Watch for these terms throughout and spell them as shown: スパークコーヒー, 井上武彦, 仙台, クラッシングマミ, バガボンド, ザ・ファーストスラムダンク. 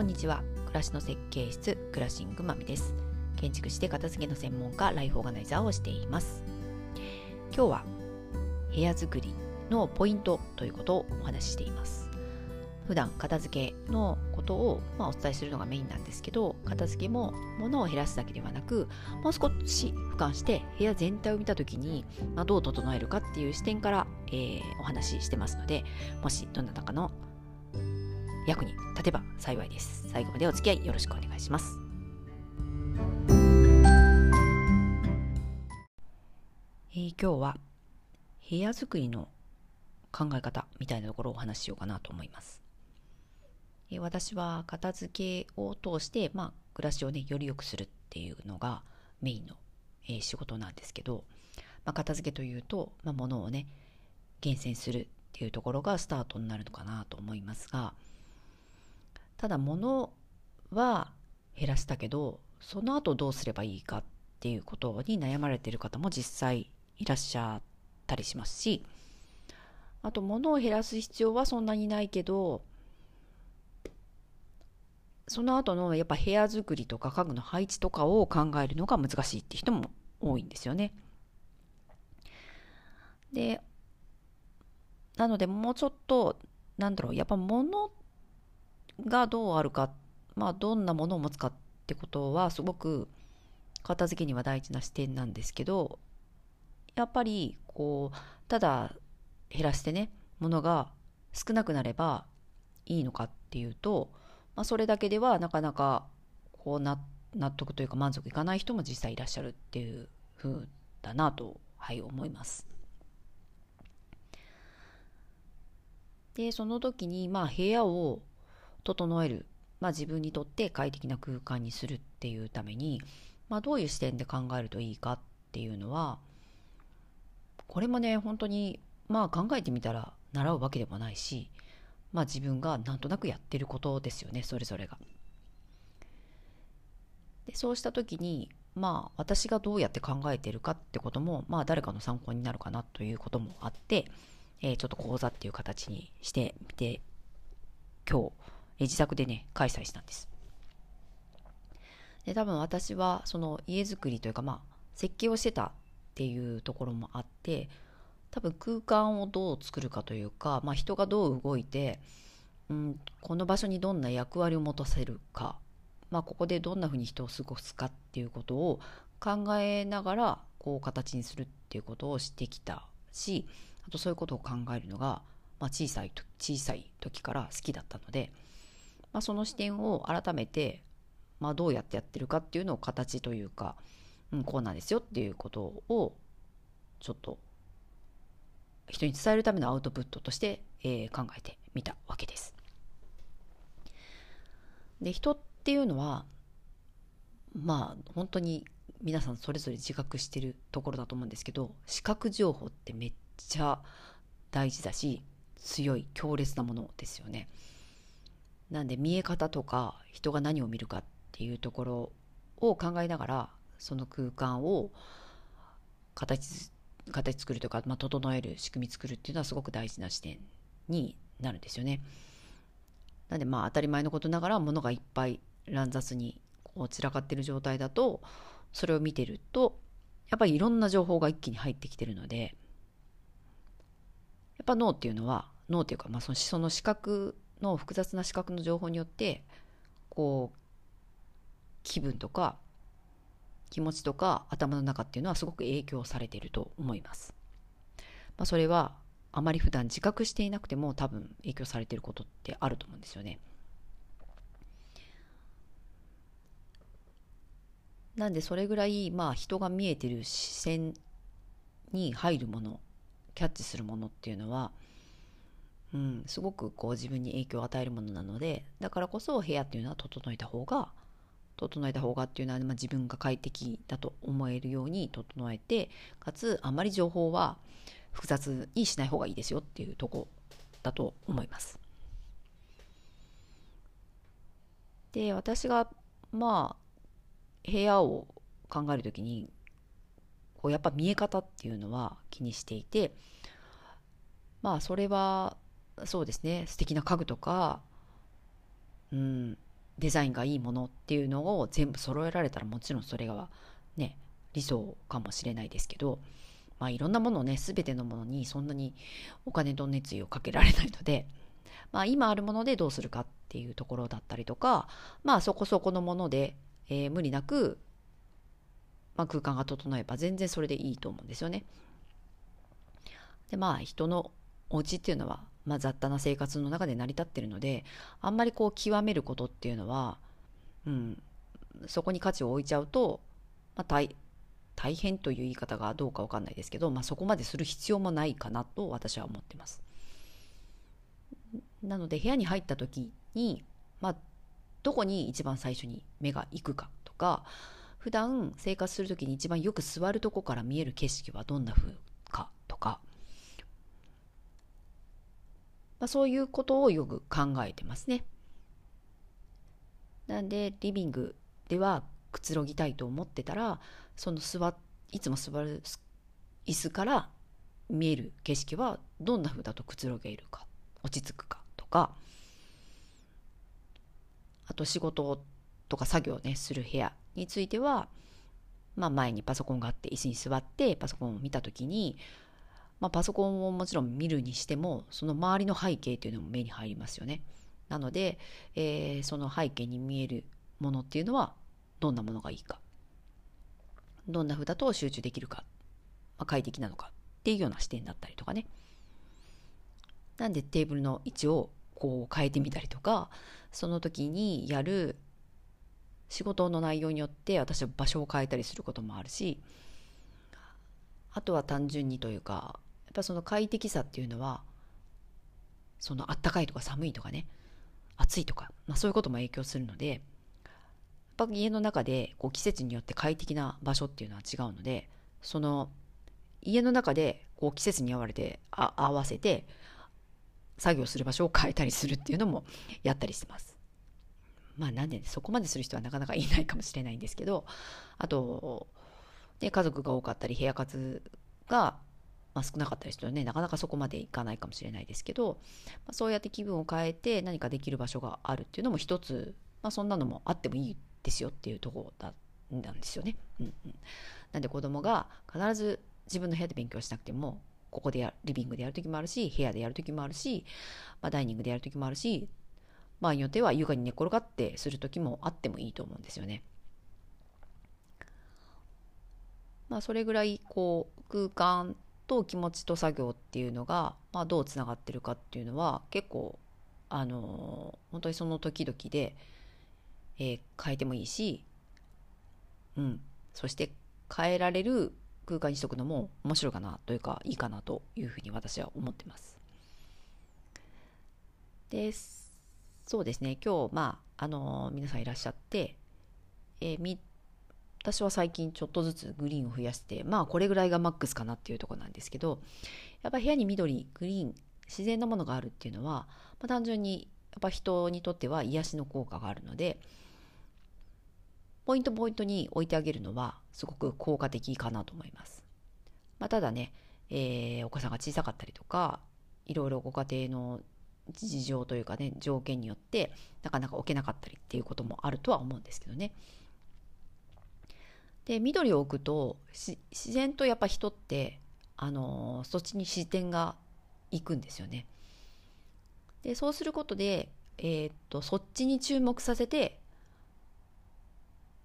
こんにちは。暮らしの設計室クラッシングマミです。建築士で片付けの専門家、ライフオーガナイザーをしています。今日は部屋作りのポイントということをお話ししています。普段片付けのことを、お伝えするのがメインなんですけど、片付けも物を減らすだけではなく、もう少し俯瞰して部屋全体を見たときに、どう整えるかっていう視点から、お話ししてますので、もしどなたかの役に立てば幸いです。最後までお付き合いよろしくお願いします。今日は部屋作りの考え方みたいなところをお話ししようかなと思います。私は片付けを通して、暮らしをね、より良くするっていうのがメインの、仕事なんですけど、片付けというと、物をね厳選するっていうところがスタートになるのかなと思いますが、ただ物は減らしたけど、その後どうすればいいかっていうことに悩まれている方も実際いらっしゃったりしますし、あと物を減らす必要はそんなにないけど、その後のやっぱ部屋作りとか家具の配置とかを考えるのが難しいって人も多いんですよね。で、なのでもうちょっとやっぱ物がどうあるか、どんなものを持つかってことはすごく片付けには大事な視点なんですけど、やっぱりこうただ減らしてね、物が少なくなればいいのかっていうと、それだけではなかなかこう納得というか満足いかない人も実際いらっしゃるっていう風だなと、思います。で、その時に部屋を整える、自分にとって快適な空間にするっていうために、どういう視点で考えるといいかっていうのは、これもね本当に考えてみたら習うわけでもないし、自分がなんとなくやってることですよね、それぞれが。で、そうした時に私がどうやって考えてるかってことも誰かの参考になるかなということもあって、ちょっと講座っていう形にしてみて、今日自宅でね開催したんです。で、多分私はその家づくりというか、設計をしてたっていうところもあって、多分空間をどう作るかというか、人がどう動いて、この場所にどんな役割を持たせるか、ここでどんなふうに人を過ごすかっていうことを考えながらこう形にするっていうことをしてきたし、あとそういうことを考えるのが、小さい時から好きだったので、その視点を改めて、どうやってやってるかっていうのを形というか、こうなんですよっていうことをちょっと人に伝えるためのアウトプットとして、考えてみたわけです。で、人っていうのは本当に皆さんそれぞれ自覚してるところだと思うんですけど、視覚情報ってめっちゃ大事だし、強い強烈なものですよね。なんで見え方とか人が何を見るかっていうところを考えながら、その空間を形作るとか、整える、仕組み作るっていうのはすごく大事な視点になるんですよね。なんで当たり前のことながら物がいっぱい乱雑にこう散らかってる状態だと、それを見てるとやっぱりいろんな情報が一気に入ってきてるので、やっぱ脳っていうのは、脳っていうか、その視覚の複雑な視覚の情報によってこう気分とか気持ちとか頭の中っていうのはすごく影響されていると思います。それはあまり普段自覚していなくても多分影響されていることってあると思うんですよね。なんでそれぐらい人が見えてる視線に入るもの、キャッチするものっていうのは、すごくこう自分に影響を与えるものなので、だからこそ部屋っていうのは整えた方がっていうのは、自分が快適だと思えるように整えて、かつあまり情報は複雑にしない方がいいですよっていうとこだと思います。で、私が部屋を考えるときにこうやっぱ見え方っていうのは気にしていて、それはそうですね、素敵な家具とかデザインがいいものっていうのを全部揃えられたら、もちろんそれがね理想かもしれないですけど、まあいろんなものをね、全てのものにそんなにお金と熱意をかけられないので、まあ今あるものでどうするかっていうところだったりとか、まあそこそこのもので、無理なく、まあ、空間が整えば全然それでいいと思うんですよね。でまあ人のお家っていうのは、まあ、雑多な生活の中で成り立ってるので、あんまりこう極めることっていうのは、そこに価値を置いちゃうと、まあ、大変という言い方がどうかわかんないですけど、まあ、そこまでする必要もないかなと私は思ってます。なので部屋に入った時に、まあ、どこに一番最初に目が行くかとか、普段生活する時に一番よく座るとこから見える景色はどんな風かとか、まあ、そういうことをよく考えてますね。なんでリビングではくつろぎたいと思ってたら、そのいつも座る椅子から見える景色はどんな風だとくつろげるか、落ち着くかとか、あと仕事とか作業ねする部屋については、まあ、前にパソコンがあって椅子に座ってパソコンを見た時に、まあ、パソコンをもちろん見るにしても、その周りの背景というのも目に入りますよね。なので、その背景に見えるものっていうのはどんなものがいいか、どんな風だと集中できるか、まあ、快適なのかっていうような視点だったりとかね。なんでテーブルの位置をこう変えてみたりとか、その時にやる仕事の内容によって私は場所を変えたりすることもあるし、あとは単純にというか、やっぱその快適さっていうのは、そのあったかいとか寒いとかね、暑いとか、まあ、そういうことも影響するので、やっぱ家の中でこう季節によって快適な場所っていうのは違うので、その家の中でこう季節に合わせて作業する場所を変えたりするっていうのもやったりしてます。まあなんでそこまでする人はなかなかいないかもしれないんですけど、あとで家族が多かったり部屋数が、まあ、少なかったりするとね、なかなかそこまでいかないかもしれないですけど、まあ、そうやって気分を変えて何かできる場所があるっていうのも一つ、まあ、そんなのもあってもいいですよっていうところなんですよね。なんで子供が必ず自分の部屋で勉強しなくても、ここでリビングでやるときもあるし、部屋でやるときもあるし、まあ、ダイニングでやるときもあるし、場合によっては床に寝転がってするときもあってもいいと思うんですよね。まあ、それぐらいこう空間と気持ちと作業っていうのが、まあ、どうつながってるかっていうのは結構本当にその時々で、変えてもいいし、そして変えられる空間にしとくのも面白いかなというか、いいかなというふうに私は思ってます。で、そうですね、今日まあ皆さんいらっしゃって、私は最近ちょっとずつグリーンを増やして、まあこれぐらいがマックスかなっていうところなんですけど、やっぱり部屋に緑、グリーン、自然なものがあるっていうのは、まあ、単純にやっぱ人にとっては癒しの効果があるので、ポイントに置いてあげるのはすごく効果的かなと思います。まあ、ただね、お子さんが小さかったりとか、いろいろご家庭の事情というかね、条件によってなかなか置けなかったりっていうこともあるとは思うんですけどね。で緑を置くと自然とやっぱ人って、そっちに視点がいくんですよね。でそうすることで、そっちに注目させて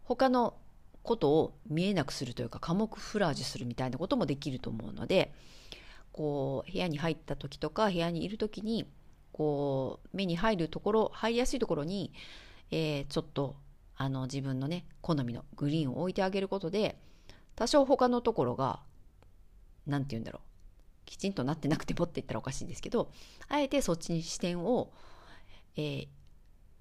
他のことを見えなくするというか、カモフラージュするみたいなこともできると思うので、こう部屋に入った時とか部屋にいる時にこう目に入るところ、入りやすいところに、ちょっと自分のね好みのグリーンを置いてあげることで、多少他のところが何て言うんだろう、きちんとなってなくてもって言ったらおかしいんですけど、あえてそっちに視点を、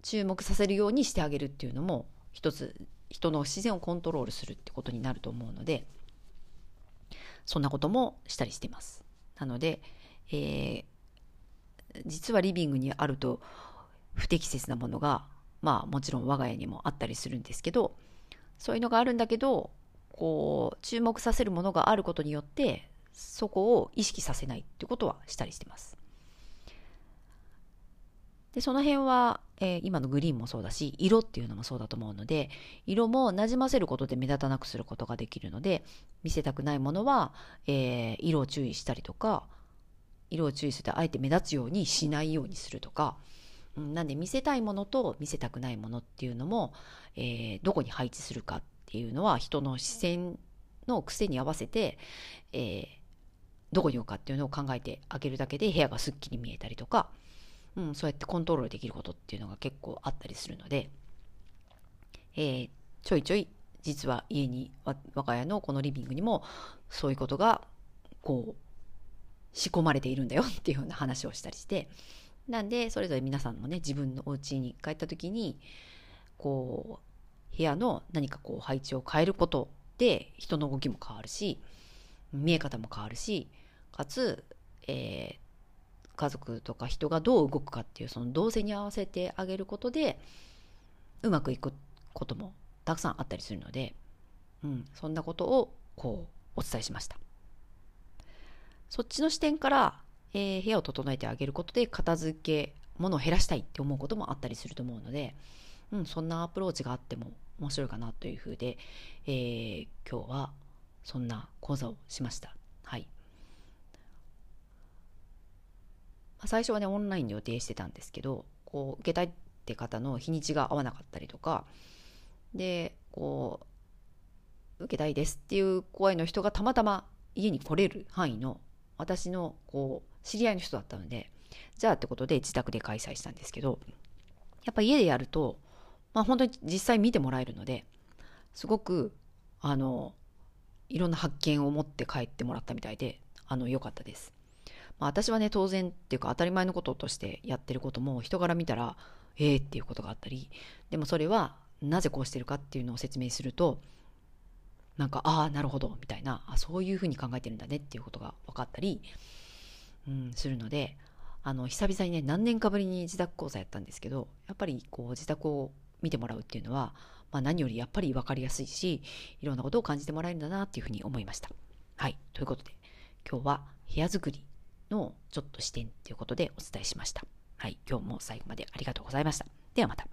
注目させるようにしてあげるっていうのも一つ、人の視線をコントロールするってことになると思うので、そんなこともしたりしてます。なので、実はリビングにあると不適切なものが、まあもちろん我が家にもあったりするんですけど、そういうのがあるんだけど、こう注目させるものがあることによってそこを意識させないってことはしたりしてます。でその辺は今のグリーンもそうだし、色っていうのもそうだと思うので、色もなじませることで目立たなくすることができるので、見せたくないものは、色を注意したりとか、色を注意してあえて目立つようにしないようにするとか、なんで見せたいものと見せたくないものっていうのも、どこに配置するかっていうのは人の視線の癖に合わせて、どこに置くかっていうのを考えてあげるだけで部屋がすっきり見えたりとか、そうやってコントロールできることっていうのが結構あったりするので、ちょいちょい実は家に我が家のこのリビングにもそういうことがこう仕込まれているんだよっていうような話をしたりして、なんでそれぞれ皆さんもね、自分のお家に帰った時にこう部屋の何かこう配置を変えることで人の動きも変わるし、見え方も変わるし、かつ、家族とか人がどう動くかっていうその動線に合わせてあげることでうまくいくこともたくさんあったりするので、そんなことをこうお伝えしました。そっちの視点から、部屋を整えてあげることで片付け、物を減らしたいって思うこともあったりすると思うので、そんなアプローチがあっても面白いかなというふうで、今日はそんな講座をしました。はい。最初はね、オンラインで予定してたんですけど、こう受けたいって方の日にちが合わなかったりとかで、こう受けたいですっていう声の人がたまたま家に来れる範囲の私のこう知り合いの人だったので、じゃあってことで自宅で開催したんですけど、やっぱ家でやると、本当に実際見てもらえるので、すごくいろんな発見を持って帰ってもらったみたいで、良かったです。私はね、当然っていうか当たり前のこととしてやってることも人から見たらっていうことがあったり、でもそれはなぜこうしてるかっていうのを説明すると、なんかなるほどみたいな、そういうふうに考えてるんだねっていうことが分かったり、するので、久々にね、何年かぶりに自宅講座やったんですけど、やっぱりこう自宅を見てもらうっていうのは、何よりやっぱり分かりやすいし、いろんなことを感じてもらえるんだなっていうふうに思いました。はい、ということで今日は部屋作りのちょっと視点ということでお伝えしました。はい、今日も最後までありがとうございました。ではまた。